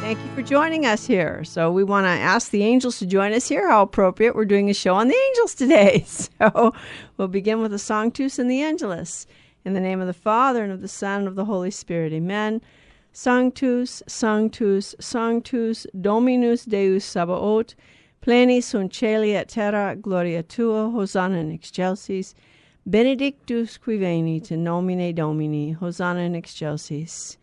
Thank you for joining us here. So we want to ask the angels to join us here. How appropriate. We're doing a show on the angels today. So we'll begin with the Sanctus and the Angelus. In the name of the Father, and of the Son, and of the Holy Spirit. Amen. Sanctus, Sanctus, Sanctus, Dominus Deus Sabaoth, pleni sunt celi et terra, gloria tua, Hosanna in excelsis, benedictus qui venit in nomine Domini, Hosanna in excelsis.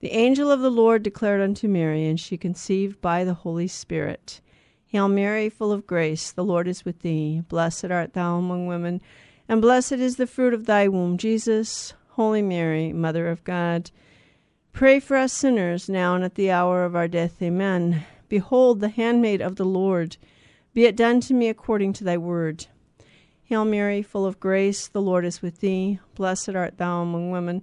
The angel of the Lord declared unto Mary, and she conceived by the Holy Spirit. Hail Mary, full of grace, the Lord is with thee. Blessed art thou among women, and blessed is the fruit of thy womb, Jesus. Holy Mary, Mother of God, pray for us sinners now and at the hour of our death. Amen. Behold the handmaid of the Lord. Be it done to me according to thy word. Hail Mary, full of grace, the Lord is with thee. Blessed art thou among women,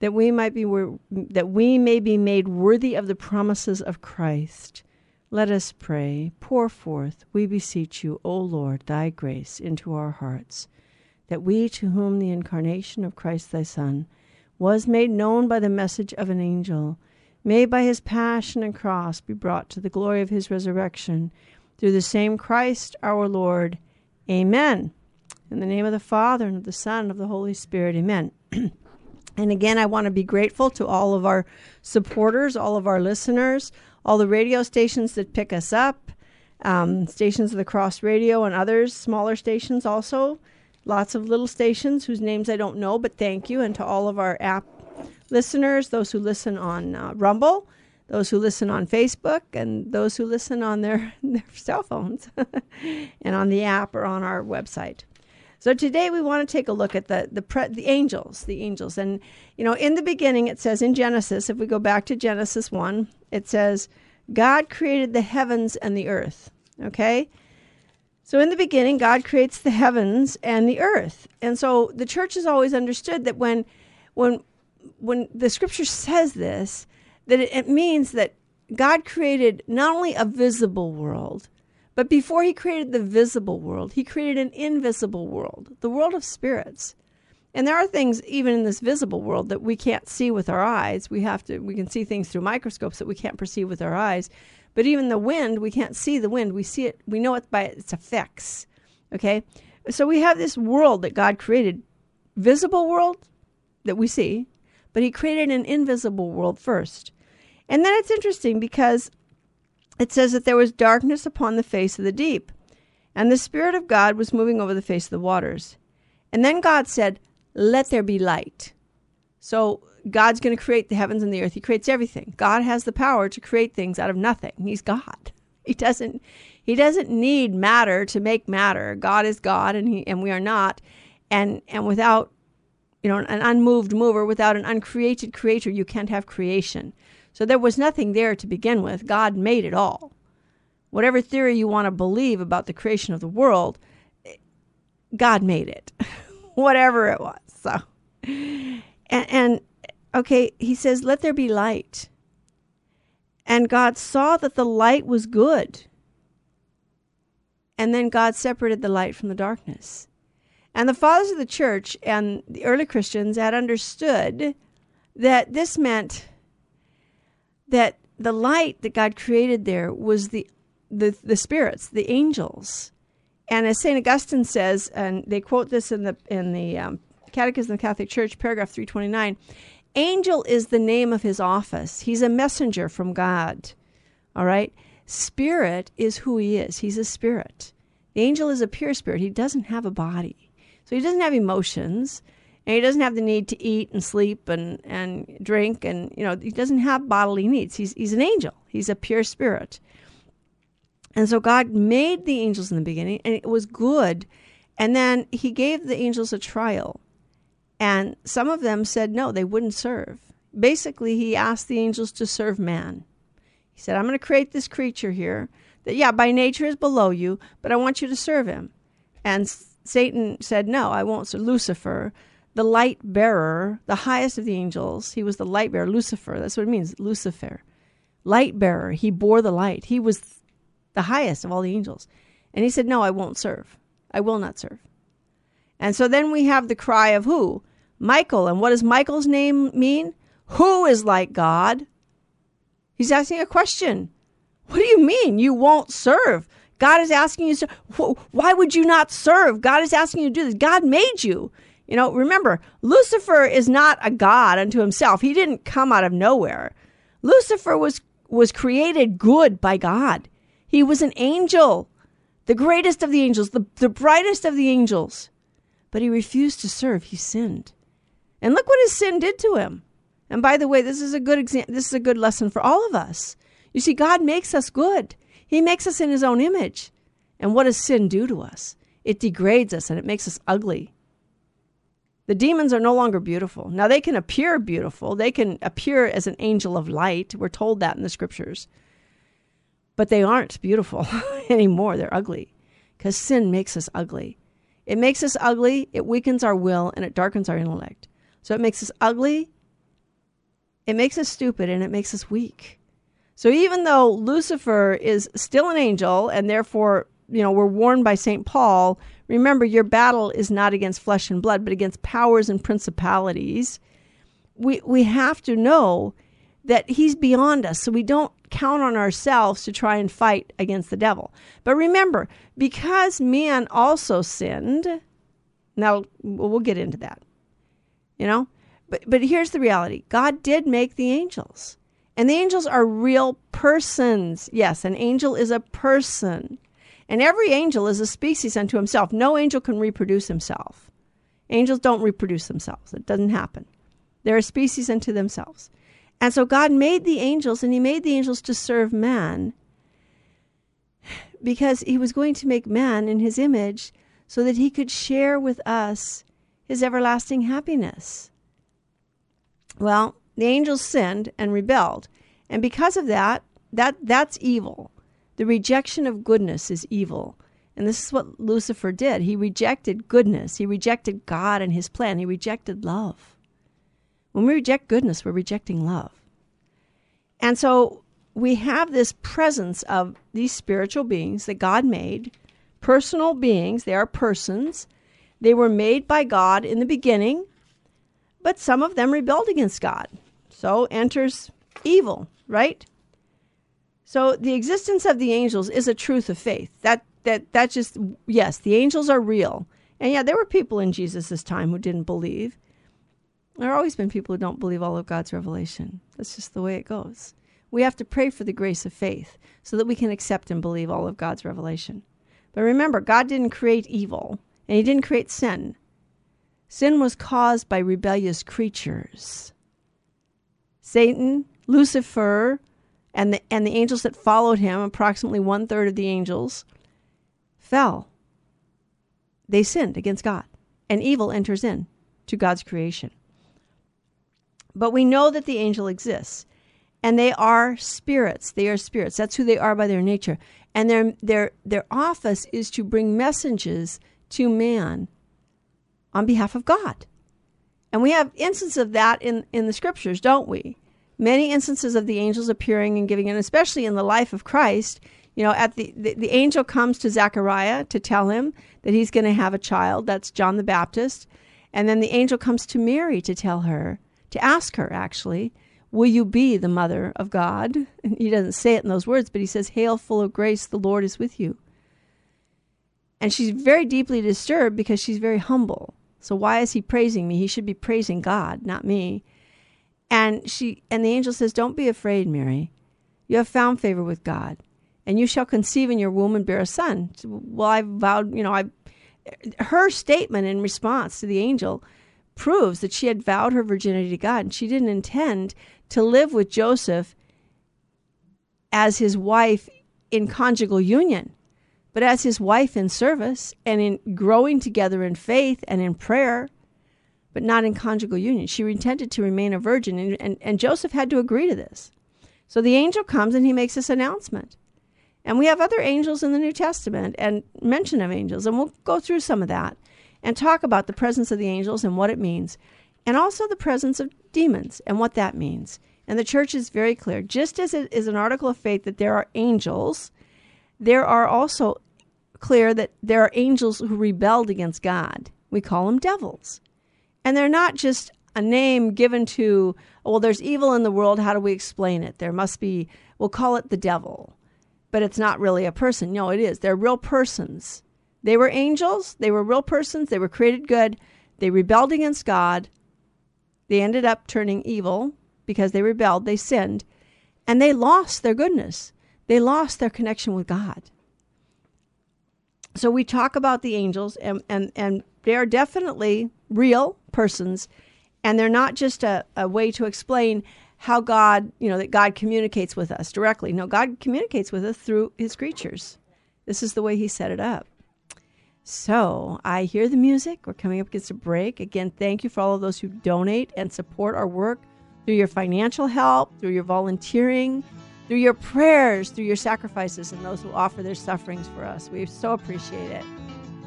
that we may be made worthy of the promises of Christ. Let us pray. Pour forth, we beseech you, O Lord, thy grace into our hearts, that we, to whom the incarnation of Christ thy Son was made known by the message of an angel, may by his passion and cross be brought to the glory of his resurrection, through the same Christ our Lord. Amen. In the name of the Father, and of the Son, and of the Holy Spirit. Amen. And again, I want to be grateful to all of our supporters, all of our listeners, all the radio stations that pick us up, Stations of the Cross Radio and others, smaller stations also. Lots of little stations whose names I don't know, but thank you. And to all of our app listeners, those who listen on Rumble, those who listen on Facebook, and those who listen on their cell phones and on the app or on our website. So today we want to take a look at the angels. And, you know, in the beginning it says in Genesis, if we go back to Genesis 1, it says, God created the heavens and the earth, okay? So in the beginning, God creates the heavens and the earth. And so the church has always understood that when the scripture says this, that it means that God created not only a visible world, but before he created the visible world, he created an invisible world, the world of spirits. And there are things even in this visible world that we can't see with our eyes. We can see things through microscopes that we can't perceive with our eyes. But even the wind, we can't see the wind. We see it, we know it by its effects, okay? So we have this world that God created, visible world that we see, but he created an invisible world first. And then it's interesting because it says that there was darkness upon the face of the deep, and the Spirit of God was moving over the face of the waters. And then God said, let there be light. So God's going to create the heavens and the earth. He creates everything. God has the power to create things out of nothing. He's God. He doesn't need matter to make matter. God is God, and we are not. And without, you know, an unmoved mover, without an uncreated creator, you can't have creation. So there was nothing there to begin with. God made it all. Whatever theory you want to believe about the creation of the world, God made it, whatever it was. So, and okay, he says, let there be light. And God saw that the light was good. And then God separated the light from the darkness. And the fathers of the church and the early Christians had understood that this meant that the light that God created there was the spirits, the angels. And as Saint Augustine says, and they quote this in the Catechism of the Catholic Church, paragraph 329, angel is the name of his office. He's a messenger from God. All right? Spirit is who he is. He's a spirit. The angel is a pure spirit. He doesn't have a body. So he doesn't have emotions, and he doesn't have the need to eat and sleep and drink, and he doesn't have bodily needs. He's an angel. He's a pure spirit. And so God made the angels in the beginning, and it was good. And then he gave the angels a trial. And some of them said no, they wouldn't serve. Basically, he asked the angels to serve man. He said, I'm going to create this creature here that, yeah, by nature is below you, but I want you to serve him. And Satan said, no, I won't. So Lucifer, the light bearer, the highest of the angels, he was the light bearer, Lucifer. That's what it means, Lucifer. Light bearer, he bore the light. He was the highest of all the angels. And he said, no, I won't serve. I will not serve. And so then we have the cry of who? Michael. And what does Michael's name mean? Who is like God? He's asking a question. What do you mean you won't serve? God is asking you, why would you not serve? God is asking you to do this. God made you. Remember, Lucifer is not a god unto himself. He didn't come out of nowhere. Lucifer was created good by God. He was an angel, the greatest of the angels, the brightest of the angels. But he refused to serve. He sinned. And look what his sin did to him. And by the way, this is a good example. This is a good lesson for all of us. You see, God makes us good. He makes us in his own image. And what does sin do to us? It degrades us and it makes us ugly. The demons are no longer beautiful. Now, they can appear beautiful. They can appear as an angel of light. We're told that in the scriptures. But they aren't beautiful anymore. They're ugly because sin makes us ugly. It makes us ugly. It weakens our will and it darkens our intellect. So it makes us ugly. It makes us stupid and it makes us weak. So even though Lucifer is still an angel and therefore, we're warned by Saint Paul, remember your battle is not against flesh and blood, but against powers and principalities. We have to know that he's beyond us. So we don't count on ourselves to try and fight against the devil. But remember, because man also sinned, now we'll get into that, But here's the reality. God did make the angels. And the angels are real persons. Yes, an angel is a person. And every angel is a species unto himself. No angel can reproduce himself. Angels don't reproduce themselves. It doesn't happen. They're a species unto themselves. And so God made the angels, and he made the angels to serve man because he was going to make man in his image so that he could share with us his everlasting happiness. Well, the angels sinned and rebelled. And because of that's evil. The rejection of goodness is evil. And this is what Lucifer did. He rejected goodness. He rejected God and his plan. He rejected love. When we reject goodness, we're rejecting love. And so we have this presence of these spiritual beings that God made, personal beings. They are persons. They were made by God in the beginning. But some of them rebelled against God. So enters evil, right? So the existence of the angels is a truth of faith. That just, yes, the angels are real. And yeah, there were people in Jesus' time who didn't believe. There have always been people who don't believe all of God's revelation. That's just the way it goes. We have to pray for the grace of faith so that we can accept and believe all of God's revelation. But remember, God didn't create evil, and he didn't create sin. Sin was caused by rebellious creatures. Satan, Lucifer, and the angels that followed him, approximately one-third of the angels, fell. They sinned against God, and evil enters in to God's creation. But we know that the angel exists, and they are spirits. They are spirits. That's who they are by their nature. And their office is to bring messages to man on behalf of God. And we have instances of that in the scriptures, don't we? Many instances of the angels appearing and giving, and especially in the life of Christ, at the angel comes to Zechariah to tell him that he's going to have a child. That's John the Baptist. And then the angel comes to Mary to tell her, to ask her actually, will you be the mother of God? And he doesn't say it in those words, but he says, hail full of grace, the Lord is with you. And she's very deeply disturbed because she's very humble. So why is he praising me? He should be praising God, not me. And the angel says, don't be afraid, Mary. You have found favor with God. and you shall conceive in your womb and bear a son. Well, I vowed, her statement in response to the angel proves that she had vowed her virginity to God, and she didn't intend to live with Joseph as his wife in conjugal union, but as his wife in service and in growing together in faith and in prayer, but not in conjugal union. She intended to remain a virgin, and Joseph had to agree to this. So the angel comes and he makes this announcement. And we have other angels in the New Testament and mention of angels, and we'll go through some of that and talk about the presence of the angels and what it means, and also the presence of demons and what that means. And the Church is very clear, just as it is an article of faith that there are angels, there are also clear that there are angels who rebelled against God. We call them devils. And they're not just a name given to, well, there's evil in the world, how do we explain it? There must be, we'll call it the devil. But it's not really a person. No, it is. They're real persons. They were angels. They were real persons. They were created good. They rebelled against God. They ended up turning evil because they rebelled. They sinned. And they lost their goodness. They lost their connection with God. So we talk about the angels, and they are definitely real persons. And they're not just a way to explain how God, that God communicates with us directly. No, God communicates with us through his creatures. This is the way he set it up. So I hear the music. We're coming up against a break. Again, thank you for all of those who donate and support our work through your financial help, through your volunteering, through your prayers, through your sacrifices, and those who offer their sufferings for us. We so appreciate it.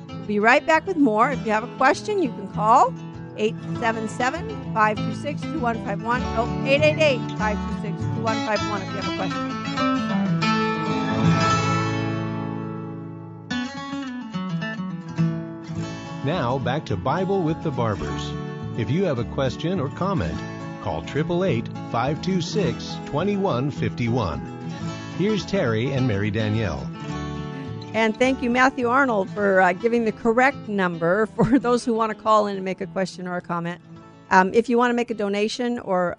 We'll be right back with more. If you have a question, you can call 877-526-2151. 888-526-2151 if you have a question. Now back to Bible with the Barbers. If you have a question or comment, call 888-526-2151. Here's Terry and Mary Danielle. And thank you, Matthew Arnold, for giving the correct number for those who want to call in and make a question or a comment. If you want to make a donation, or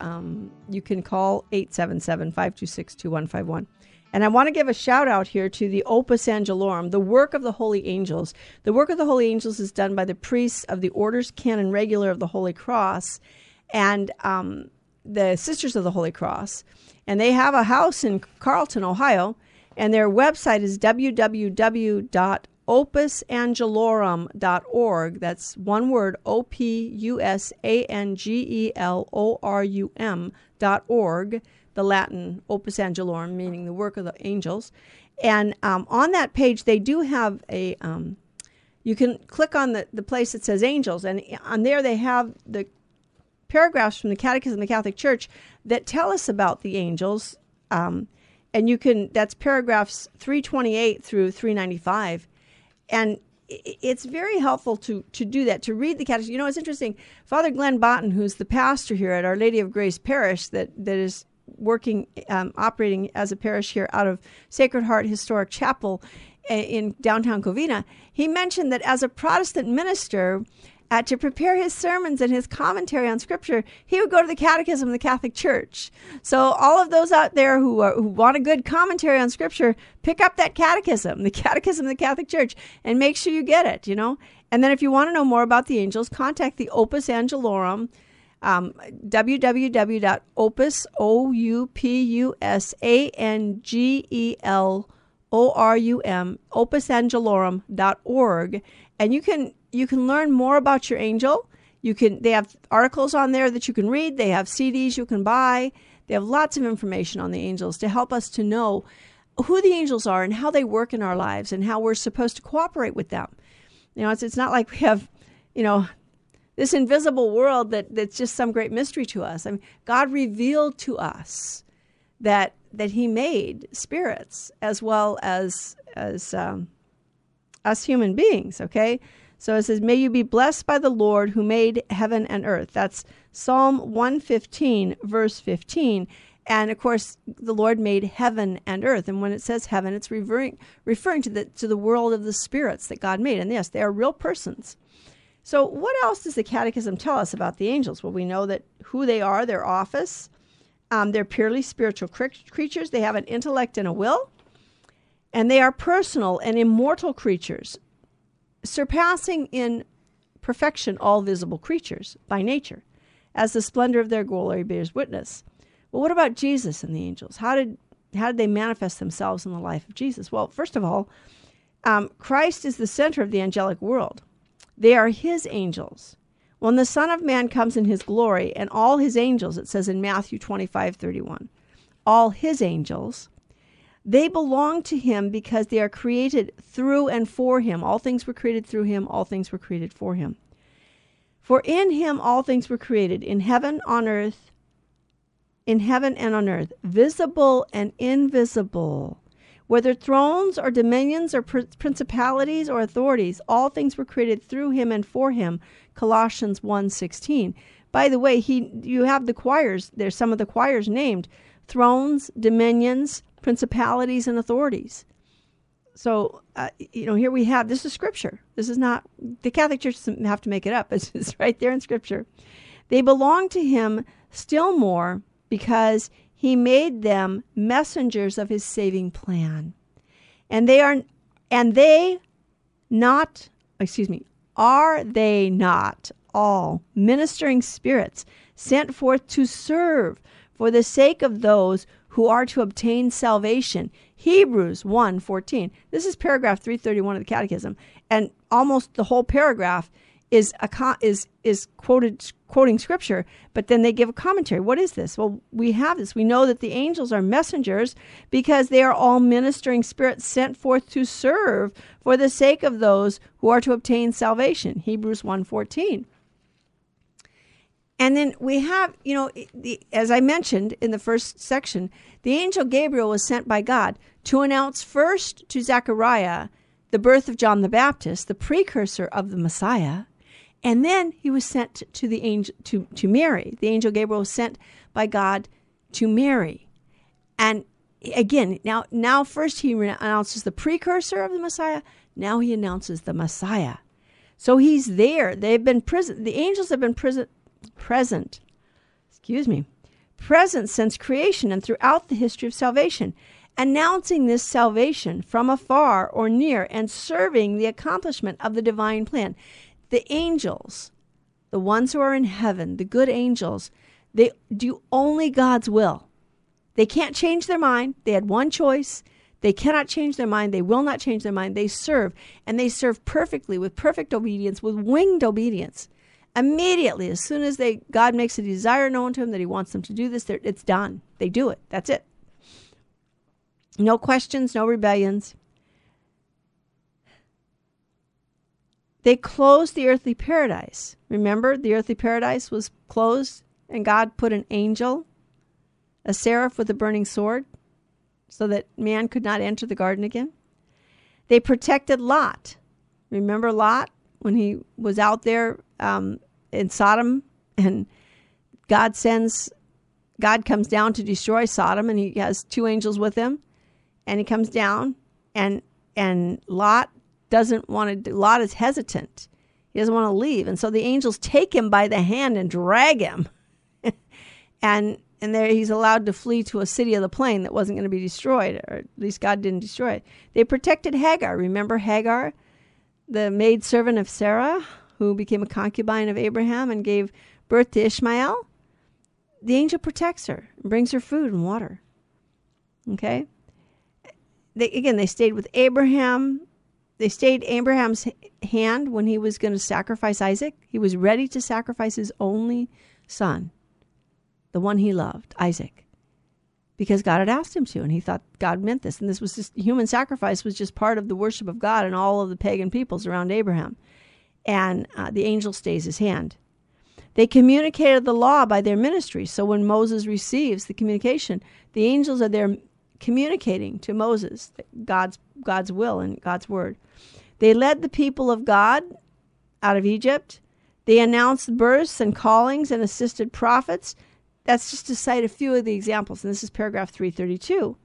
you can call 877-526-2151. And I want to give a shout out here to the Opus Angelorum, the work of the holy angels. The work of the holy angels is done by the priests of the Orders Canon Regular of the Holy Cross and the Sisters of the Holy Cross. And they have a house in Carleton, Ohio. And their website is www.opusangelorum.org. That's one word, OPUSANGELORUM.org, the Latin Opus Angelorum, meaning the work of the angels. And on that page, they do have a, you can click on the place that says angels, and on there they have the paragraphs from the Catechism of the Catholic Church that tell us about the angels. And you can, that's paragraphs 328 through 395. And it's very helpful to do that, to read the catechism. You know, it's interesting. Father Glenn Botton, who's the pastor here at Our Lady of Grace Parish, that is working, operating as a parish here out of Sacred Heart Historic Chapel in downtown Covina, he mentioned that as a Protestant minister, to prepare his sermons and his commentary on Scripture, he would go to the Catechism of the Catholic Church. So all of those out there who want a good commentary on Scripture, pick up that Catechism, the Catechism of the Catholic Church, and make sure you get it, And then if you want to know more about the angels, contact the Opus Angelorum, www.opus, O-U-P-U-S-A-N-G-E-L-O-R-U-M, opusangelorum.org, and you can learn more about your angel. They have articles on there that you can read. They have CDs you can buy. They have lots of information on the angels to help us to know who the angels are and how they work in our lives and how we're supposed to cooperate with them. It's not like we have, this invisible world that's just some great mystery to us. I mean, God revealed to us that he made spirits as well as us human beings, okay? So it says, may you be blessed by the Lord who made heaven and earth. That's Psalm 115, verse 15. And, of course, the Lord made heaven and earth. And when it says heaven, it's referring to the world of the spirits that God made. And, yes, they are real persons. So what else does the Catechism tell us about the angels? Well, we know that who they are, their office. They're purely spiritual creatures. They have an intellect and a will. and they are personal and immortal creatures, surpassing in perfection all visible creatures by nature, as the splendor of their glory bears witness. Well, what about Jesus and the angels? How did they manifest themselves in the life of Jesus? Well, first of all, Christ is the center of the angelic world. They are his angels. When the Son of Man comes in his glory and all his angels, it says in Matthew 25:31, all his angels, they belong to him because they are created through and for him. All things were created through him. All things were created for him. For in him all things were created, in heaven and on earth, visible and invisible. Whether thrones or dominions or principalities or authorities, all things were created through him and for him. Colossians 1:16. By the way, you have the choirs. There's some of the choirs named thrones, dominions, principalities, and authorities. So, here we have, this is Scripture. This is not, the Catholic Church doesn't have to make it up. It's right there in Scripture. They belong to him still more because he made them messengers of his saving plan. Are they not all ministering spirits sent forth to serve for the sake of those who are to obtain salvation? Hebrews 1:14. This is paragraph 331 of the Catechism, and almost the whole paragraph is quoting Scripture, but then they give a commentary. What is this? Well, we have this. We know that the angels are messengers because they are all ministering spirits sent forth to serve for the sake of those who are to obtain salvation. Hebrews 1:14. And then we have, as I mentioned in the first section, the angel Gabriel was sent by God to announce first to Zechariah the birth of John the Baptist, the precursor of the Messiah. And then he was sent to the angel to Mary. The angel Gabriel was sent by God to Mary. And again, now first he announces the precursor of the Messiah. Now he announces the Messiah. So he's there. They've been present. The angels have been present since creation and throughout the history of salvation, announcing this salvation from afar or near and serving the accomplishment of the divine plan. The angels, the ones who are in heaven, the good angels, they do only God's will. They can't change their mind. They had one choice. They cannot change their mind. They will not change their mind. They serve, and they serve perfectly with perfect obedience, with winged obedience. Immediately, as soon as God makes a desire known to him that he wants them to do this, it's done. They do it. That's it. No questions, no rebellions. They closed the earthly paradise. Remember, the earthly paradise was closed, and God put an angel, a seraph with a burning sword, so that man could not enter the garden again. They protected Lot. Remember Lot, when he was out there in Sodom, and God comes down to destroy Sodom, and he has two angels with him, and he comes down, and Lot doesn't want to. Lot is hesitant. He doesn't want to leave, and so the angels take him by the hand and drag him, and there he's allowed to flee to a city of the plain that wasn't going to be destroyed, or at least God didn't destroy it. They protected Hagar. Remember Hagar, the maidservant of Sarah, who became a concubine of Abraham and gave birth to Ishmael. The angel protects her and brings her food and water. Okay, they stayed with Abraham. They stayed Abraham's hand when he was going to sacrifice Isaac. He was ready to sacrifice his only son, the one he loved, Isaac, because God had asked him to, and he thought God meant this. And this was just, human sacrifice was just part of the worship of God and all of the pagan peoples around Abraham. And the angel stays his hand. They communicated the law by their ministry. So when Moses receives the communication, the angels are there communicating to Moses God's will and God's word. They led the people of God out of Egypt. They announced births and callings and assisted prophets. That's just to cite a few of the examples. And this is paragraph 332.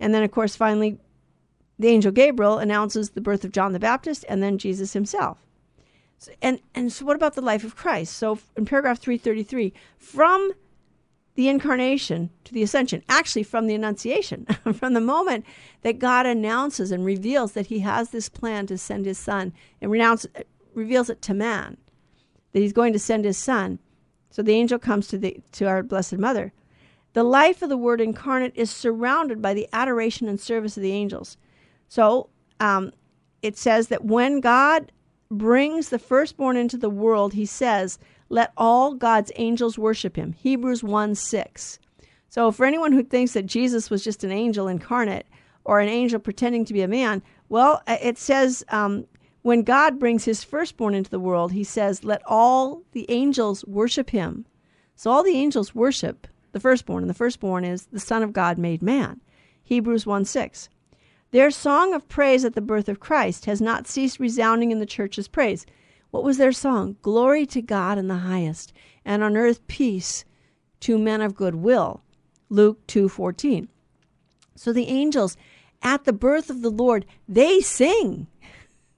And then, of course, finally, the angel Gabriel announces the birth of John the Baptist and then Jesus himself. So, and so what about the life of Christ? So in paragraph 333, from the incarnation to the ascension, actually from the Annunciation, from the moment that God announces and reveals that he has this plan to send his son and reveals it to man, that he's going to send his son. So the angel comes to our Blessed Mother. The life of the Word incarnate is surrounded by the adoration and service of the angels. So it says that when God brings the firstborn into the world, he says, let all God's angels worship him. Hebrews 1:6. So for anyone who thinks that Jesus was just an angel incarnate or an angel pretending to be a man, well, it says when God brings his firstborn into the world, he says, let all the angels worship him. So all the angels worship the firstborn, and the firstborn is the Son of God made man. Hebrews 1:6. Their song of praise at the birth of Christ has not ceased resounding in the church's praise. What was their song? Glory to God in the highest, and on earth peace to men of good will. Luke 2:14. So the angels, at the birth of the Lord, they sing.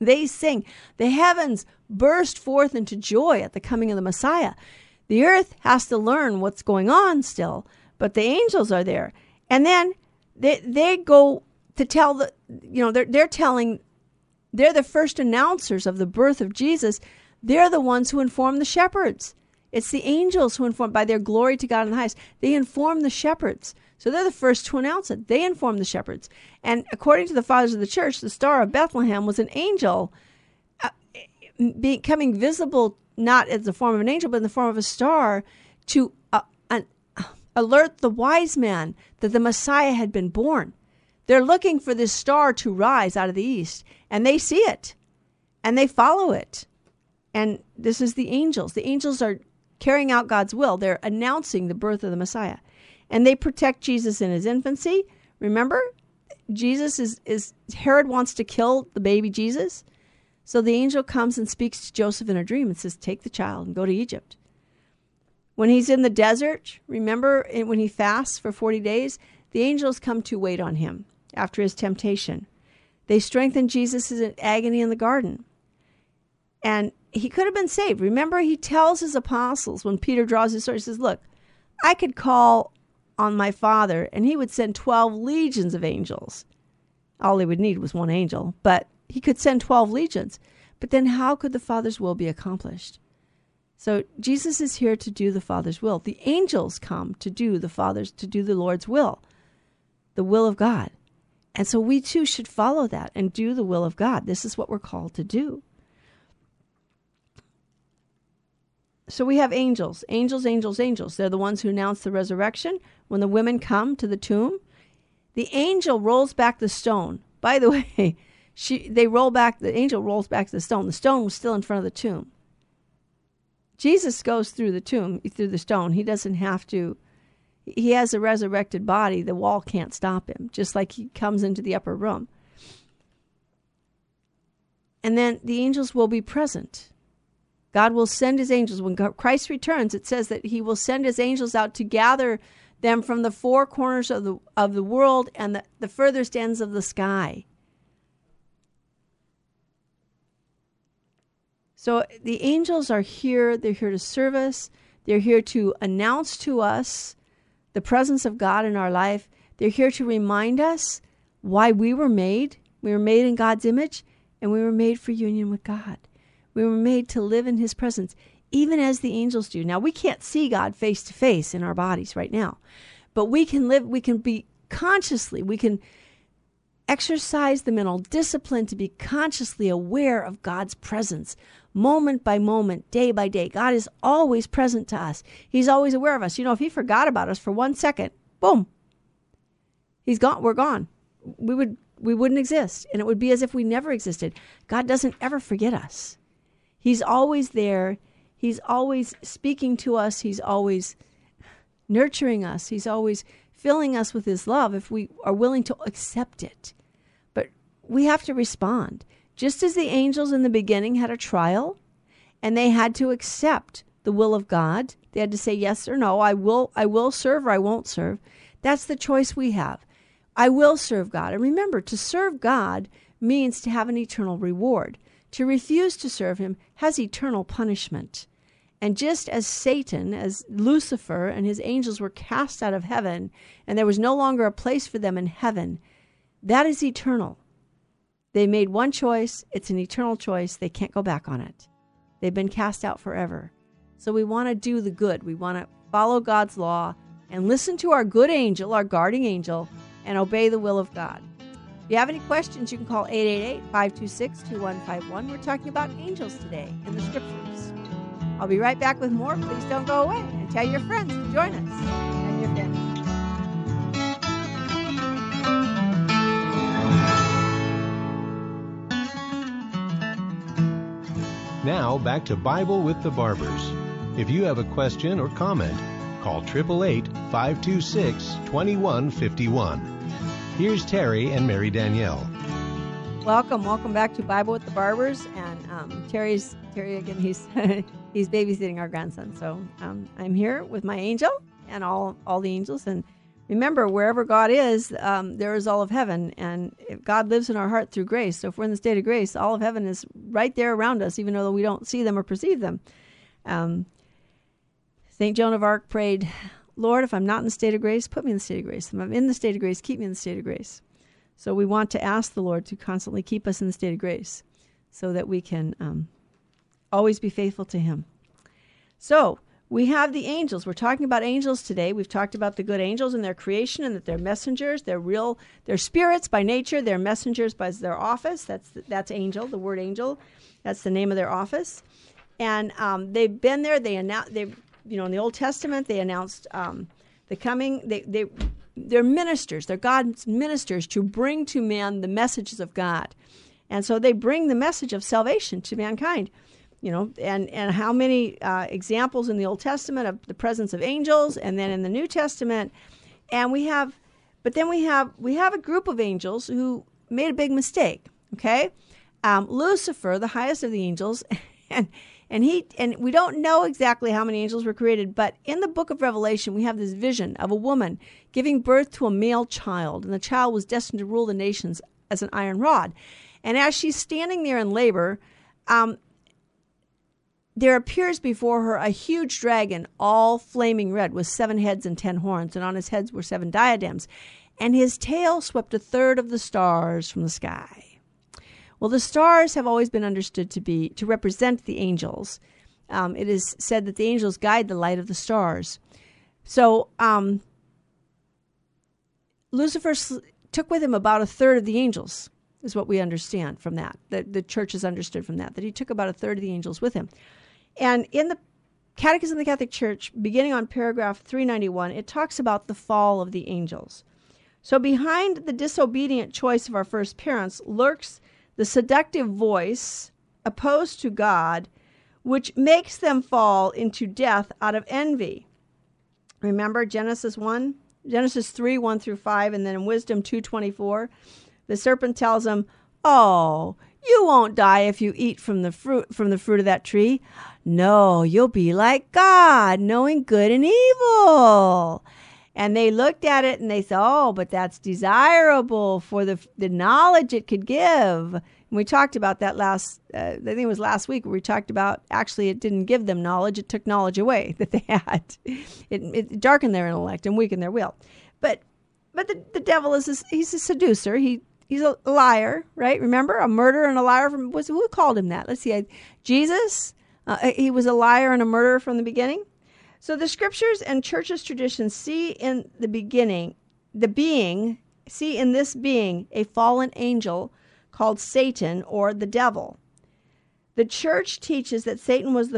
They sing. The heavens burst forth into joy at the coming of the Messiah. The earth has to learn what's going on still, but the angels are there. And then they go to tell the, you know, they're the first announcers of the birth of Jesus. They're the ones who inform the shepherds. It's the angels who inform, by their glory to God in the highest. They inform the shepherds. So they're the first to announce it. They inform the shepherds. And according to the fathers of the church, the Star of Bethlehem was an angel becoming visible, not in the form of an angel, but in the form of a star, to alert the wise man that the Messiah had been born. They're looking for this star to rise out of the east, and they see it, and they follow it. And this is the angels. The angels are carrying out God's will. They're announcing the birth of the Messiah, and they protect Jesus in his infancy. Remember, Jesus is Herod wants to kill the baby Jesus. So the angel comes and speaks to Joseph in a dream and says, take the child and go to Egypt. When he's in the desert, remember when he fasts for 40 days, the angels come to wait on him. After his temptation, they strengthened Jesus' agony in the garden. And he could have been saved. Remember, he tells his apostles when Peter draws his sword, he says, look, I could call on my Father and he would send 12 legions of angels. All he would need was one angel, but he could send 12 legions. But then how could the Father's will be accomplished? So Jesus is here to do the Father's will. The angels come to do the Father's, to do the Lord's will, the will of God. And so we too should follow that and do the will of God. This is what we're called to do. So we have angels, angels, angels, angels. They're the ones who announce the resurrection. When the women come to the tomb, the angel rolls back the stone. By the way, the angel rolls back the stone. The stone was still in front of the tomb. Jesus goes through the tomb, through the stone. He doesn't have to. He has a resurrected body. The wall can't stop him, just like he comes into the upper room. And then the angels will be present. God will send his angels. When Christ returns, it says that he will send his angels out to gather them from the four corners of the world and the furthest ends of the sky. So the angels are here. They're here to serve us. They're here to announce to us the presence of God in our life. They're here to remind us why we were made. We were made in God's image, and we were made for union with God. We were made to live in his presence, even as the angels do. Now, we can't see God face to face in our bodies right now, but we can live, we can be consciously, we can exercise the mental discipline to be consciously aware of God's presence. Moment by moment, day by day, God is always present to us. He's always aware of us. You know, if he forgot about us for 1 second, boom, he's gone. We're gone. We wouldn't exist. And it would be as if we never existed. God doesn't ever forget us. He's always there. He's always speaking to us. He's always nurturing us. He's always filling us with his love if we are willing to accept it. But we have to respond. Just as the angels in the beginning had a trial and they had to accept the will of God, they had to say yes or no, I will serve or I won't serve. That's the choice we have. I will serve God. And remember, to serve God means to have an eternal reward. To refuse to serve him has eternal punishment. And just as Satan, as Lucifer and his angels were cast out of heaven, and there was no longer a place for them in heaven, that is eternal. They made one choice. It's an eternal choice. They can't go back on it. They've been cast out forever. So we want to do the good. We want to follow God's law and listen to our good angel, our guarding angel, and obey the will of God. If you have any questions, you can call 888-526-2151. We're talking about angels today in the scriptures. I'll be right back with more. Please don't go away, and tell your friends to join us and your family. Now, back to Bible with the Barbers. If you have a question or comment, call 888-526-2151. Here's Terry and Mary Danielle. Welcome back to Bible with the Barbers. And Terry again, he's babysitting our grandson. So I'm here with my angel and all the angels. And remember, wherever God is, there is all of heaven. And if God lives in our heart through grace. So if we're in the state of grace, all of heaven is right there around us, even though we don't see them or perceive them. Saint Joan of Arc prayed, Lord, if I'm not in the state of grace, put me in the state of grace. If I'm in the state of grace, keep me in the state of grace. So we want to ask the Lord to constantly keep us in the state of grace so that we can always be faithful to him. So we have the angels. We're talking about angels today. We've talked about the good angels and their creation and that they're messengers. They're spirits by nature. They're messengers by their office. That's angel, the word angel. That's the name of their office. And they've been there. In the Old Testament, they announced the coming. They're ministers. They're God's ministers to bring to man the messages of God. And so they bring the message of salvation to mankind. And how many examples in the Old Testament of the presence of angels, and then in the New Testament, but then we have a group of angels who made a big mistake. Okay, Lucifer, the highest of the angels, and we don't know exactly how many angels were created, but in the book of Revelation we have this vision of a woman giving birth to a male child, and the child was destined to rule the nations as an iron rod, and as she's standing there in labor, there appears before her a huge dragon, all flaming red, with 7 heads and 10 horns, and on his heads were 7 diadems, and his tail swept 1/3 of the stars from the sky. Well, the stars have always been understood to represent the angels. It is said that the angels guide the light of the stars. So Lucifer took with him about 1/3 of the angels, is what we understand from that. The church has understood from that he took about 1/3 of the angels with him. And in the Catechism of the Catholic Church, beginning on paragraph 391, it talks about the fall of the angels. So behind the disobedient choice of our first parents lurks the seductive voice opposed to God, which makes them fall into death out of envy. Remember Genesis 3, 1 through 5, and then in Wisdom 2:24, the serpent tells him, "Oh, you won't die if you eat from the fruit of that tree. No, you'll be like God, knowing good and evil." And they looked at it and they said, "Oh, but that's desirable for the knowledge it could give." And we talked about that I think it was last week, where we talked about actually it didn't give them knowledge; it took knowledge away that they had. It darkened their intellect and weakened their will. But the devil he's a seducer. He's a liar, right? Remember, a murderer and a liar who called him that? Let's see, Jesus. He was a liar and a murderer from the beginning. So the scriptures and church's traditions see in this being a fallen angel called Satan or the devil. The church teaches that Satan was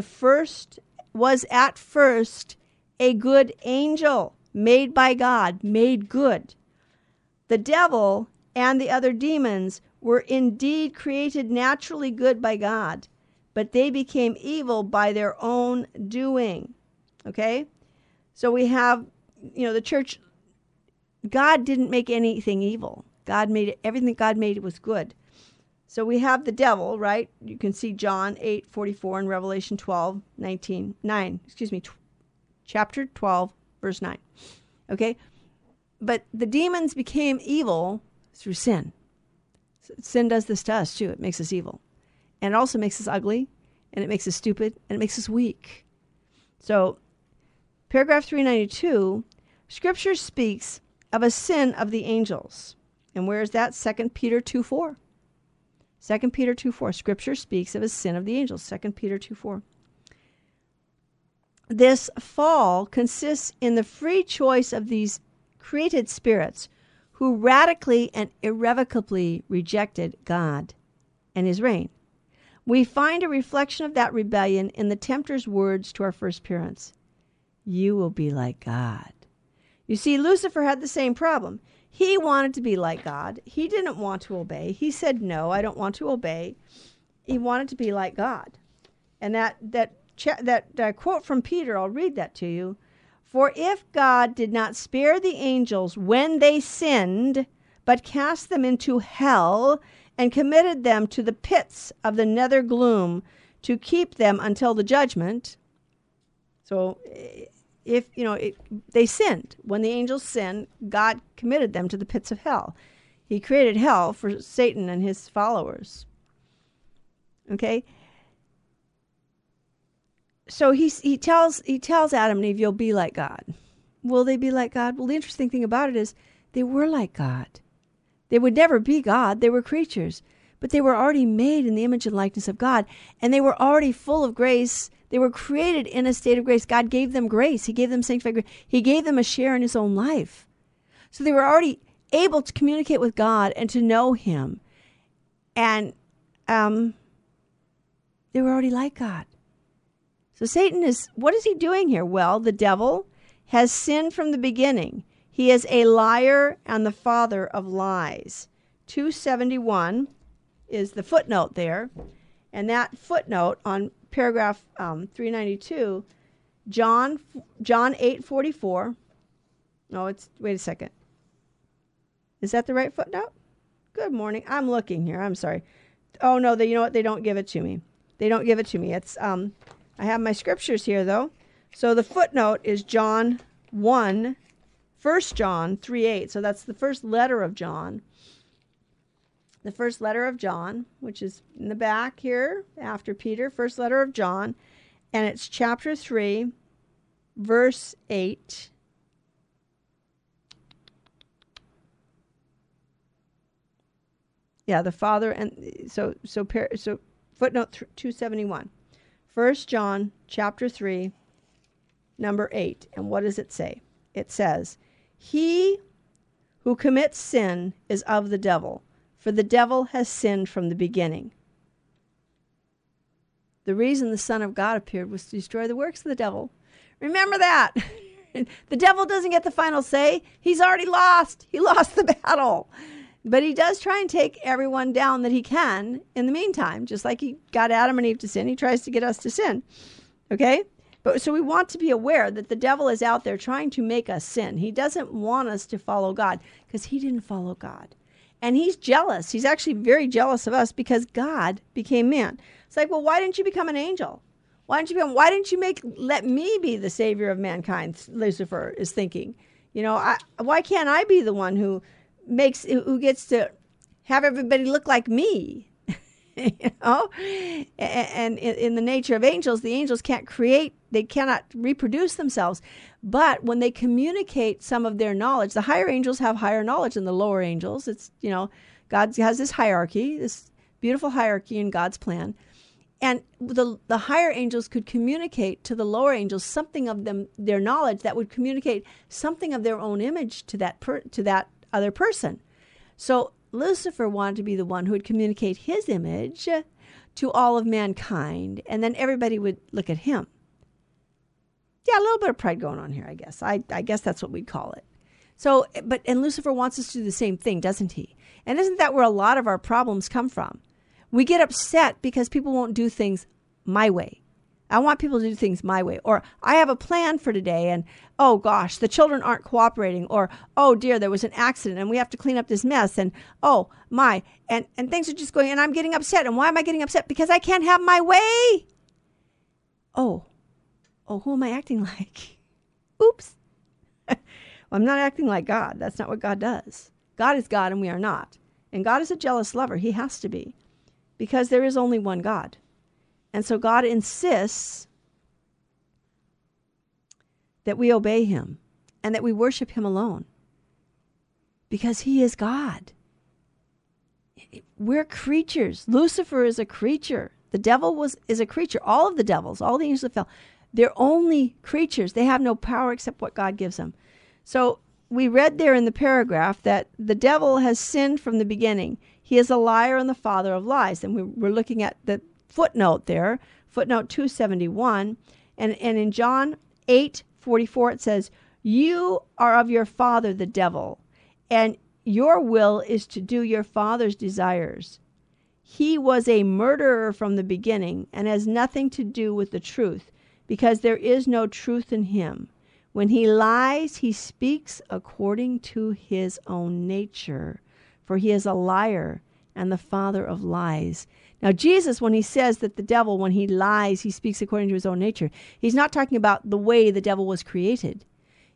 at first a good angel, made by God, made good. The devil and the other demons were indeed created naturally good by God, but they became evil by their own doing. Okay? So we have, the church, God didn't make anything evil. Everything God made was good. So we have the devil, right? You can see John 8:44 and Revelation chapter 12, verse 9. Okay? But the demons became evil through sin. Sin does this to us too. It makes us evil. And it also makes us ugly, and it makes us stupid, and it makes us weak. So, paragraph 392, Scripture speaks of a sin of the angels. And where is that? 2 Peter 2:4. 2 Peter 2:4. Scripture speaks of a sin of the angels. 2 Peter 2:4. This fall consists in the free choice of these created spirits who radically and irrevocably rejected God and his reign. We find a reflection of that rebellion in the tempter's words to our first parents. You will be like God. You see, Lucifer had the same problem. He wanted to be like God. He didn't want to obey. He said, no, I don't want to obey. He wanted to be like God. And that quote from Peter, I'll read that to you. For if God did not spare the angels when they sinned, but cast them into hell and committed them to the pits of the nether gloom to keep them until the judgment. So if, you know, they sinned. When the angels sinned, God committed them to the pits of hell. He created hell for Satan and his followers. Okay? So he tells Adam and Eve, you'll be like God. Will they be like God? Well, the interesting thing about it is they were like God. They would never be God. They were creatures. But they were already made in the image and likeness of God. And they were already full of grace. They were created in a state of grace. God gave them grace. He gave them sanctified grace. He gave them a share in his own life. So they were already able to communicate with God and to know him. And they were already like God. So Satan is, what is he doing here? Well, the devil has sinned from the beginning. He is a liar and the father of lies. 271 is the footnote there. And that footnote on paragraph 392, John 8:44. No, it's, wait a second. Is that the right footnote? Good morning. I'm looking here. I'm sorry. Oh, no, you know what? They don't give it to me. They don't give it to me. It's... I have my scriptures here, though. So the footnote is John 1, 1 John 3:8. So that's the first letter of John. The first letter of John, which is in the back here after Peter, first letter of John. And it's chapter 3, verse 8. Yeah, the Father, and so footnote 271. 1 John chapter 3, number 8. And what does it say? It says, he who commits sin is of the devil, for the devil has sinned from the beginning. The reason the Son of God appeared was to destroy the works of the devil. Remember that. The devil doesn't get the final say. He's already lost. He lost the battle. But he does try and take everyone down that he can in the meantime, just like he got Adam and Eve to sin. He tries to get us to sin, okay? But so we want to be aware that the devil is out there trying to make us sin. He doesn't want us to follow God because he didn't follow God. And he's jealous. He's actually very jealous of us because God became man. It's like, well, why didn't you become an angel? Why didn't you let me be the savior of mankind, Lucifer is thinking. You know, why can't I be the one who gets to have everybody look like me, you know? And in the nature of angels, the angels can't create, they cannot reproduce themselves. But when they communicate some of their knowledge, the higher angels have higher knowledge than the lower angels. It's, you know, God has this hierarchy, this beautiful hierarchy in God's plan. And the higher angels could communicate to the lower angels something of their knowledge that would communicate something of their own image to that other person. So Lucifer wanted to be the one who would communicate his image to all of mankind, and then everybody would look at him. Yeah, a little bit of pride going on here, I guess. I guess that's what we'd call it. So, and Lucifer wants us to do the same thing, doesn't he? And isn't that where a lot of our problems come from? We get upset because people won't do things my way. I want people to do things my way. Or I have a plan for today and, oh gosh, the children aren't cooperating. Or, oh dear, there was an accident and we have to clean up this mess. And, oh my, and things are just going, and I'm getting upset. And why am I getting upset? Because I can't have my way. Oh, who am I acting like? Oops. Well, I'm not acting like God. That's not what God does. God is God and we are not. And God is a jealous lover. He has to be. Because there is only one God. And so God insists that we obey him and that we worship him alone because he is God. We're creatures. Lucifer is a creature. The devil is a creature. All of the devils, all the angels that fell, they're only creatures. They have no power except what God gives them. So we read there in the paragraph that the devil has sinned from the beginning. He is a liar and the father of lies. And we're looking at the footnote there, footnote 271. And in John 8:44, it says, "You are of your father, the devil, and your will is to do your father's desires. He was a murderer from the beginning and has nothing to do with the truth, because there is no truth in him. When he lies, he speaks according to his own nature, for he is a liar and the father of lies." Now, Jesus, when he says that the devil, when he lies, he speaks according to his own nature, he's not talking about the way the devil was created.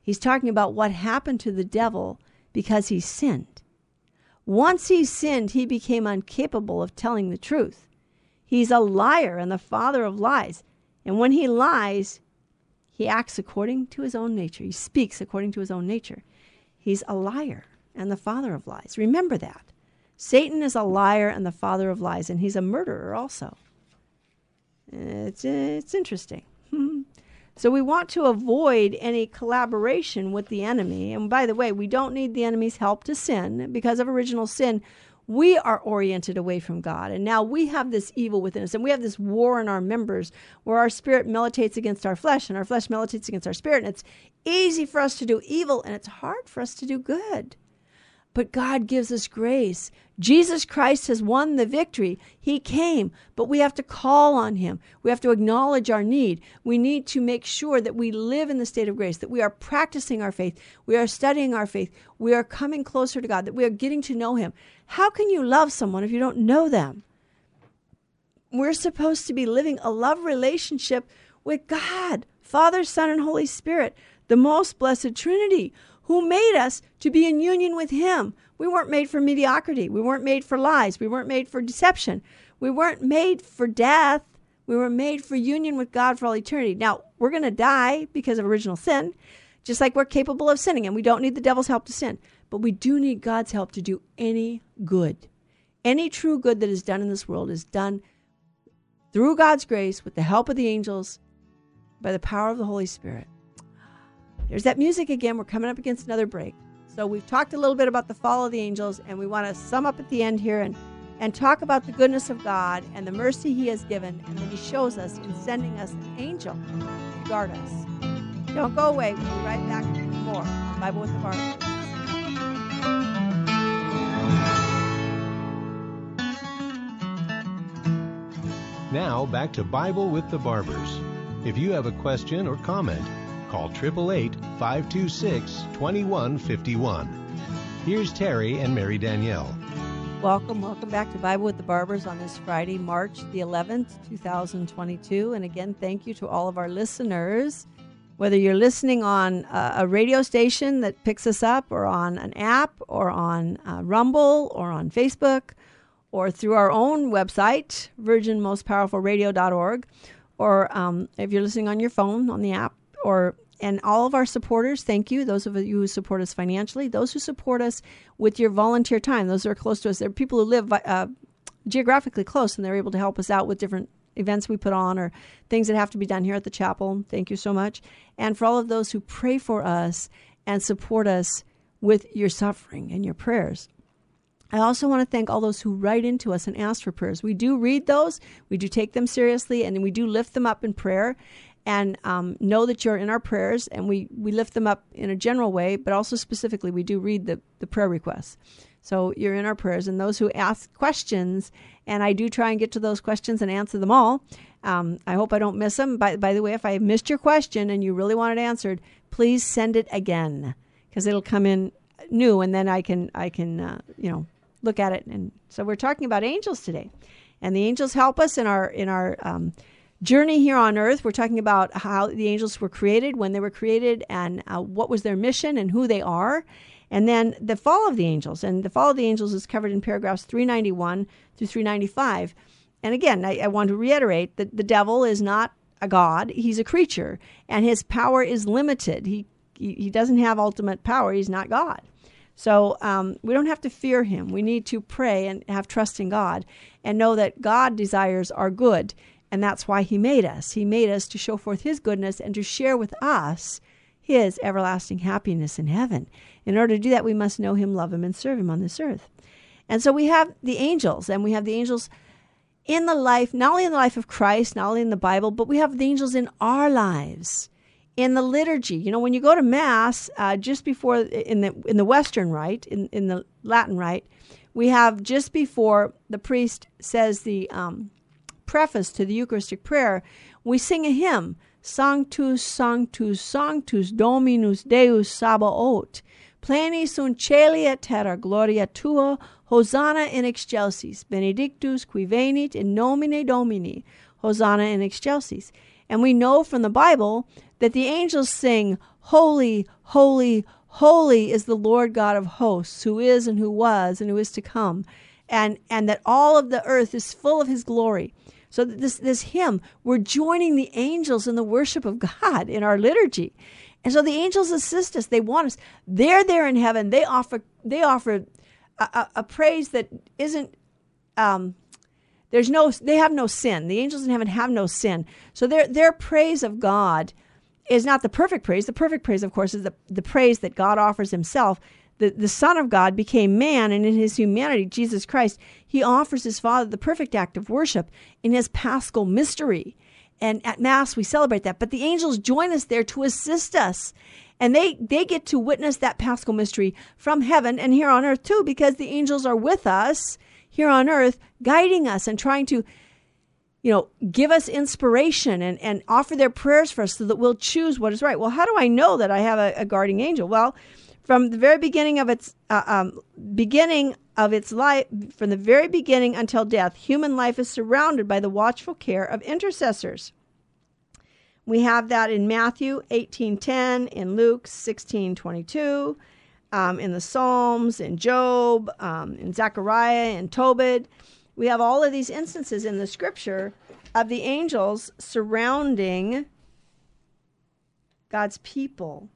He's talking about what happened to the devil because he sinned. Once he sinned, he became incapable of telling the truth. He's a liar and the father of lies. And when he lies, he acts according to his own nature. He speaks according to his own nature. He's a liar and the father of lies. Remember that. Satan is a liar and the father of lies, and he's a murderer also. It's interesting. So we want to avoid any collaboration with the enemy. And by the way, we don't need the enemy's help to sin. Because of original sin, we are oriented away from God. And now we have this evil within us. And we have this war in our members where our spirit militates against our flesh and our flesh militates against our spirit. And it's easy for us to do evil and it's hard for us to do good. But God gives us grace. Jesus Christ has won the victory. He came, but we have to call on him. We have to acknowledge our need. We need to make sure that we live in the state of grace, that we are practicing our faith, we are studying our faith, we are coming closer to God, that we are getting to know him. How can you love someone if you don't know them? We're supposed to be living a love relationship with God, Father, Son, and Holy Spirit, the most blessed Trinity, who made us to be in union with him. We weren't made for mediocrity. We weren't made for lies. We weren't made for deception. We weren't made for death. We were made for union with God for all eternity. Now, we're going to die because of original sin, just like we're capable of sinning, and we don't need the devil's help to sin. But we do need God's help to do any good. Any true good that is done in this world is done through God's grace, with the help of the angels, by the power of the Holy Spirit. There's that music again. We're coming up against another break. So we've talked a little bit about the fall of the angels, and we want to sum up at the end here and talk about the goodness of God and the mercy he has given and that he shows us in sending us an angel to guard us. Don't go away. We'll be right back with more on Bible with the Barnabas. Now back to Bible with the Barbers. If you have a question or comment, call 888-526-2151. Here's Terry and Mary Danielle. Welcome back to Bible with the Barbers on this Friday, March the 11th, 2022. And again, thank you to all of our listeners. Whether you're listening on a radio station that picks us up, or on an app, or on Rumble, or on Facebook, or through our own website, virginmostpowerfulradio.org, or if you're listening on your phone on the app, and all of our supporters, thank you. Those of you who support us financially, those who support us with your volunteer time, those who are close to us. There are people who live geographically close, and they're able to help us out with different events we put on or things that have to be done here at the chapel. Thank you so much. And for all of those who pray for us and support us with your suffering and your prayers. I also want to thank all those who write into us and ask for prayers. We do read those. We do take them seriously, and we do lift them up in prayer. And know that you're in our prayers, and we lift them up in a general way, but also specifically we do read the prayer requests. So you're in our prayers, and those who ask questions, and I do try and get to those questions and answer them all. I hope I don't miss them. By the way, if I missed your question and you really want it answered, please send it again, because it'll come in new, and then I can look at it. And so we're talking about angels today, and the angels help us in our journey here on earth. We're talking about how the angels were created, when they were created, and what was their mission and who they are. And then the fall of the angels. And the fall of the angels is covered in paragraphs 391 through 395. And again, I want to reiterate that the devil is not a God. He's a creature, and his power is limited. He doesn't have ultimate power. He's not God. So we don't have to fear him. We need to pray and have trust in God and know that God desires our good, and that's why he made us. He made us to show forth his goodness and to share with us his everlasting happiness in heaven. In order to do that, we must know him, love him, and serve him on this earth. And so we have the angels, and we have the angels in the life, not only in the life of Christ, not only in the Bible, but we have the angels in our lives. In the liturgy, you know, when you go to Mass, just before, in the Western Rite, in the Latin Rite, we have just before the priest says the preface to the Eucharistic prayer, we sing a hymn, Sanctus, Sanctus, Sanctus, Dominus Deus Sabaoth, pleni sunt celi et terra gloria tua, Hosanna in excelsis, benedictus qui venit in nomine Domini, Hosanna in excelsis. And we know from the Bible that the angels sing, Holy, holy, holy is the Lord God of hosts, who is and who was and who is to come, and that all of the earth is full of his glory. So this hymn, we're joining the angels in the worship of God in our liturgy. And so the angels assist us. They want us. They're there in heaven. They offer a praise that isn't... they have no sin. The angels in heaven have no sin. So their praise of God is not the perfect praise. The perfect praise, of course, is the praise that God offers himself. The Son of God became man, and in his humanity, Jesus Christ, he offers his Father the perfect act of worship in his Paschal mystery. And at Mass, we celebrate that. But the angels join us there to assist us. And they get to witness that Paschal mystery from heaven and here on earth, too, because the angels are with us here on earth, guiding us and trying to, you know, give us inspiration and offer their prayers for us so that we'll choose what is right. Well, how do I know that I have a guarding angel? Well, from the very beginning of its life, from the very beginning until death, human life is surrounded by the watchful care of intercessors. We have that in Matthew 18:10, in Luke 16:22. In the Psalms, in Job, in Zechariah, in Tobit. We have all of these instances in the Scripture of the angels surrounding God's people.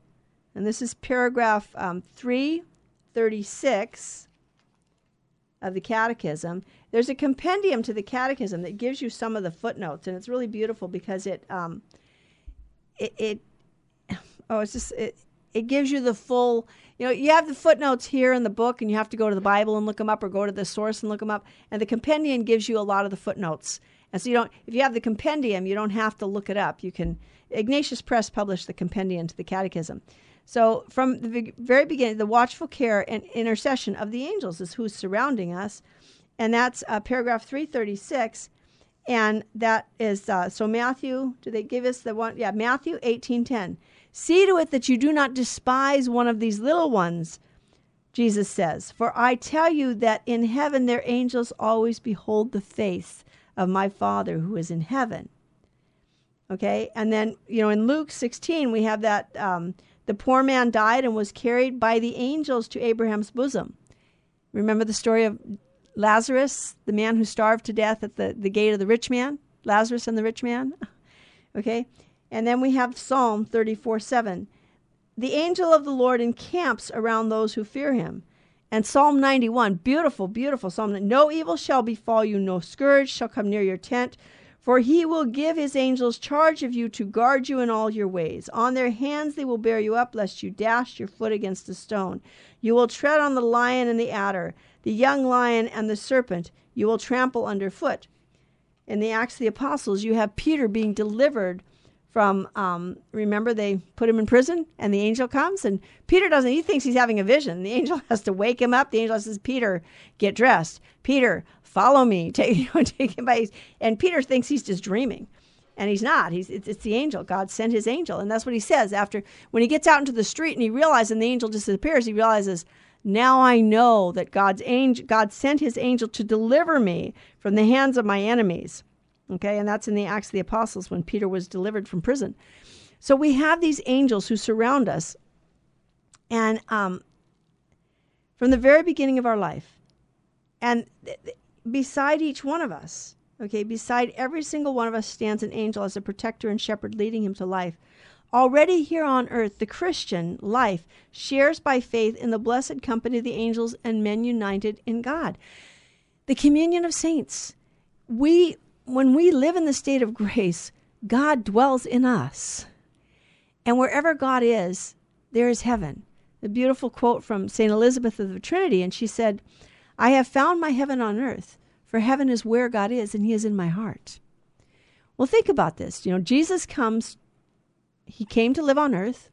And this is paragraph 336 of the Catechism. There's a compendium to the Catechism that gives you some of the footnotes, and it's really beautiful because it gives you the full... You know, you have the footnotes here in the book, and you have to go to the Bible and look them up, or go to the source and look them up. And the compendium gives you a lot of the footnotes. And so if you have the compendium, you don't have to look it up. Ignatius Press published the compendium to the Catechism. So from the very beginning, the watchful care and intercession of the angels is who's surrounding us. And that's paragraph 336. And that is, so Matthew, do they give us the one? Yeah, Matthew 18:10. See to it that you do not despise one of these little ones, Jesus says. For I tell you that in heaven their angels always behold the face of my Father who is in heaven. Okay, and then, you know, in Luke 16, we have that the poor man died and was carried by the angels to Abraham's bosom. Remember the story of Lazarus, the man who starved to death at the gate of the rich man? Lazarus and the rich man? Okay. And then we have Psalm 34:7. The angel of the Lord encamps around those who fear him. And Psalm 91, beautiful, beautiful Psalm. No evil shall befall you, no scourge shall come near your tent. For he will give his angels charge of you to guard you in all your ways. On their hands they will bear you up, lest you dash your foot against a stone. You will tread on the lion and the adder, the young lion and the serpent. You will trample underfoot. In the Acts of the Apostles, you have Peter being delivered from, remember they put him in prison and the angel comes and Peter doesn't, he thinks he's having a vision. The angel has to wake him up. The angel says, Peter, get dressed. Peter, follow me. Take him by, and Peter thinks he's just dreaming. And he's not. It's the angel. God sent his angel. And that's what he says after, when he gets out into the street and he realizes, and the angel disappears, he realizes, now I know that God sent his angel to deliver me from the hands of my enemies. Okay, and that's in the Acts of the Apostles when Peter was delivered from prison. So we have these angels who surround us. And from the very beginning of our life, and beside each one of us, Okay, beside every single one of us stands an angel as a protector and shepherd leading him to life. Already here on earth, the Christian life shares by faith in the blessed company of the angels and men united in God. The communion of saints. When we live in the state of grace, God dwells in us. And wherever God is, there is heaven. The beautiful quote from Saint Elizabeth of the Trinity, and she said, "I have found my heaven on earth, for heaven is where God is, and he is in my heart." Well, think about this. You know, Jesus comes, he came to live on earth.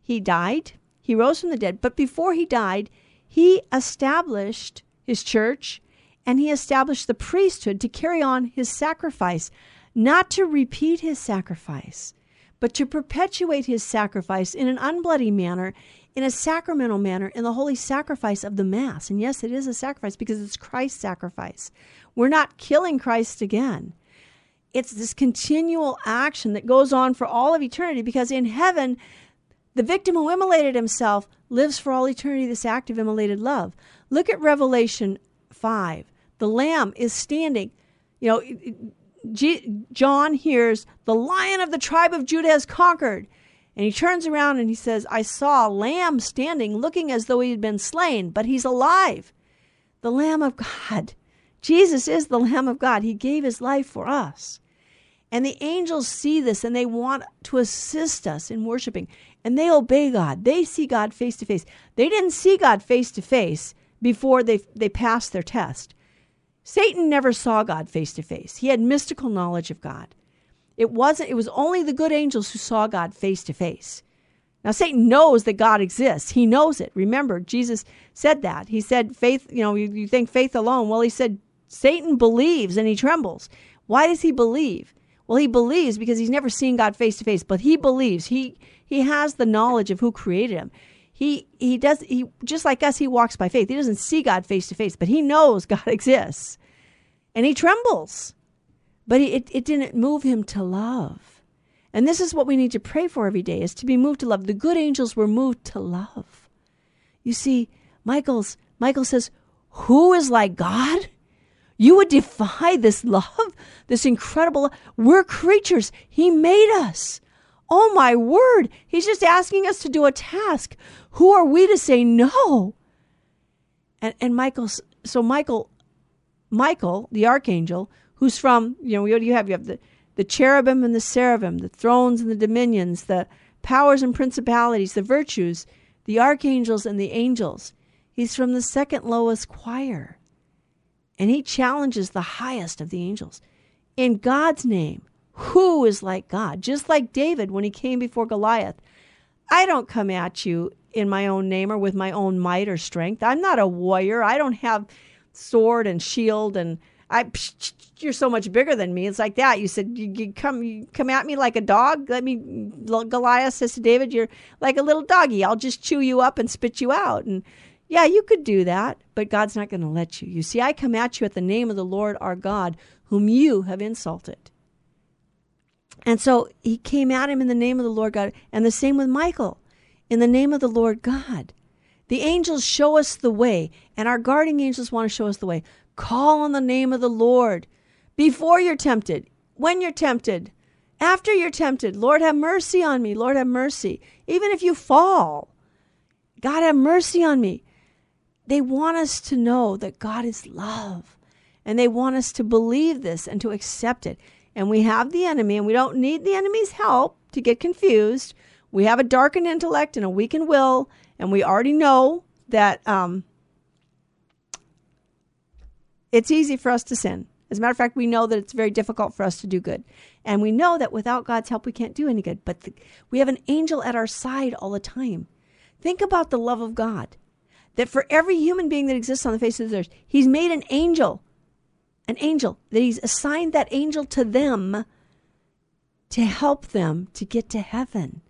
He died. He rose from the dead. But before he died, he established his church, and he established the priesthood to carry on his sacrifice, not to repeat his sacrifice, but to perpetuate his sacrifice in an unbloody manner, in a sacramental manner, in the holy sacrifice of the Mass. And yes, it is a sacrifice because it's Christ's sacrifice. We're not killing Christ again. It's this continual action that goes on for all of eternity, because in heaven, the victim who immolated himself lives for all eternity, this act of immolated love. Look at Revelation 5. The Lamb is standing. You know, John hears, "The Lion of the tribe of Judah has conquered." And he turns around and he says, "I saw a lamb standing, looking as though he had been slain, but he's alive." The Lamb of God. Jesus is the Lamb of God. He gave his life for us. And the angels see this, and they want to assist us in worshiping. And they obey God. They see God face to face. They didn't see God face to face before they passed their test. Satan never saw God face to face. He had mystical knowledge of God. It was only the good angels who saw God face to face. Now, Satan knows that God exists. He knows it. Remember, Jesus said that. He said, faith, you know, you think faith alone. Well, he said, Satan believes and he trembles. Why does he believe? Well, he believes because he's never seen God face to face, but he believes. He has the knowledge of who created him. He just like us, he walks by faith. He doesn't see God face to face, but he knows God exists. And he trembles. But it didn't move him to love. And this is what we need to pray for every day, is to be moved to love. The good angels were moved to love. You see, Michael says, "Who is like God? You would defy this love, this incredible love. We're creatures. He made us. Oh, my word. He's just asking us to do a task. Who are we to say no?" And Michael, the archangel, who's from, you know, what do you have? You have the cherubim and the seraphim, the thrones and the dominions, the powers and principalities, the virtues, the archangels and the angels. He's from the second lowest choir. And he challenges the highest of the angels. In God's name, who is like God? Just like David when he came before Goliath. "I don't come at you in my own name or with my own might or strength. I'm not a warrior. I don't have sword and shield, and you're so much bigger than me." It's like that. You said, you come at me like a dog. Goliath says to David, "You're like a little doggy. I'll just chew you up and spit you out." And yeah, you could do that, but God's not going to let you. You see, "I come at you at the name of the Lord our God, whom you have insulted." And so he came at him in the name of the Lord God. And the same with Michael, in the name of the Lord God. The angels show us the way, and our guarding angels want to show us the way. Call on the name of the Lord before you're tempted, when you're tempted, after you're tempted. "Lord, have mercy on me. Lord, have mercy." Even if you fall, "God, have mercy on me." They want us to know that God is love, and they want us to believe this and to accept it. And we have the enemy, and we don't need the enemy's help to get confused. We have a darkened intellect and a weakened will, and we already know that it's easy for us to sin. As a matter of fact, we know that it's very difficult for us to do good. And we know that without God's help, we can't do any good. But we have an angel at our side all the time. Think about the love of God, that for every human being that exists on the face of the earth, he's made an angel. An angel, that he's assigned that angel to them to help them to get to heaven.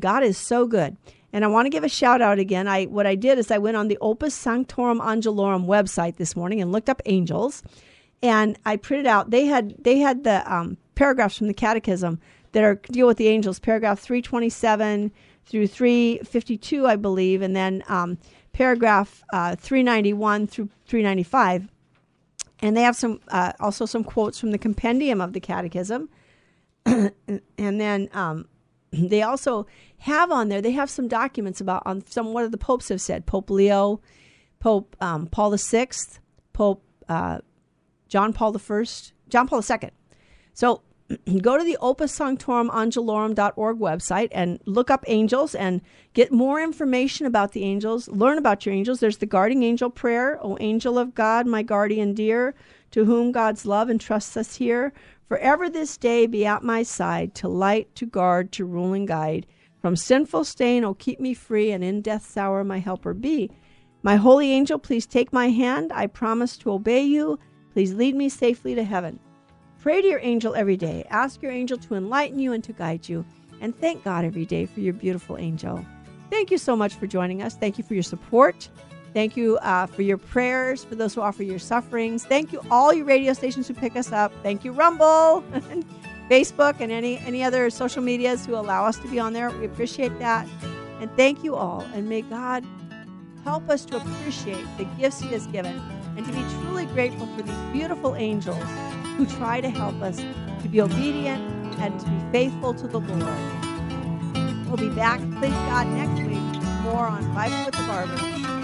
God is so good. And I want to give a shout out again. What I did is I went on the Opus Sanctorum Angelorum website this morning and looked up angels, and I printed out. They had the paragraphs from the Catechism that are deal with the angels, paragraph 327 through 352, I believe, and then paragraph 391 through 395. And they have some also some quotes from the compendium of the Catechism. And then they also have on there, they have some documents about on some what the popes have said. Pope Leo, Pope Paul VI, Pope John Paul I, John Paul II. So go to the Opus Angelorum.org website and look up angels and get more information about the angels. Learn about your angels. There's the guarding angel prayer. O angel of God, my guardian dear, to whom God's love entrusts us here. Forever this day be at my side, to light, to guard, to rule and guide. From sinful stain, O keep me free, and in death's hour my helper be. My holy angel, please take my hand. I promise to obey you. Please lead me safely to heaven. Pray to your angel every day. Ask your angel to enlighten you and to guide you. And thank God every day for your beautiful angel. Thank you so much for joining us. Thank you for your support. Thank you for your prayers, for those who offer your sufferings. Thank you all you radio stations who pick us up. Thank you, Rumble, and Facebook, and any other social medias who allow us to be on there. We appreciate that. And thank you all. And may God help us to appreciate the gifts He has given and to be truly grateful for these beautiful angels who try to help us to be obedient and to be faithful to the Lord. We'll be back, please God, next week for more on Bible with the Barber.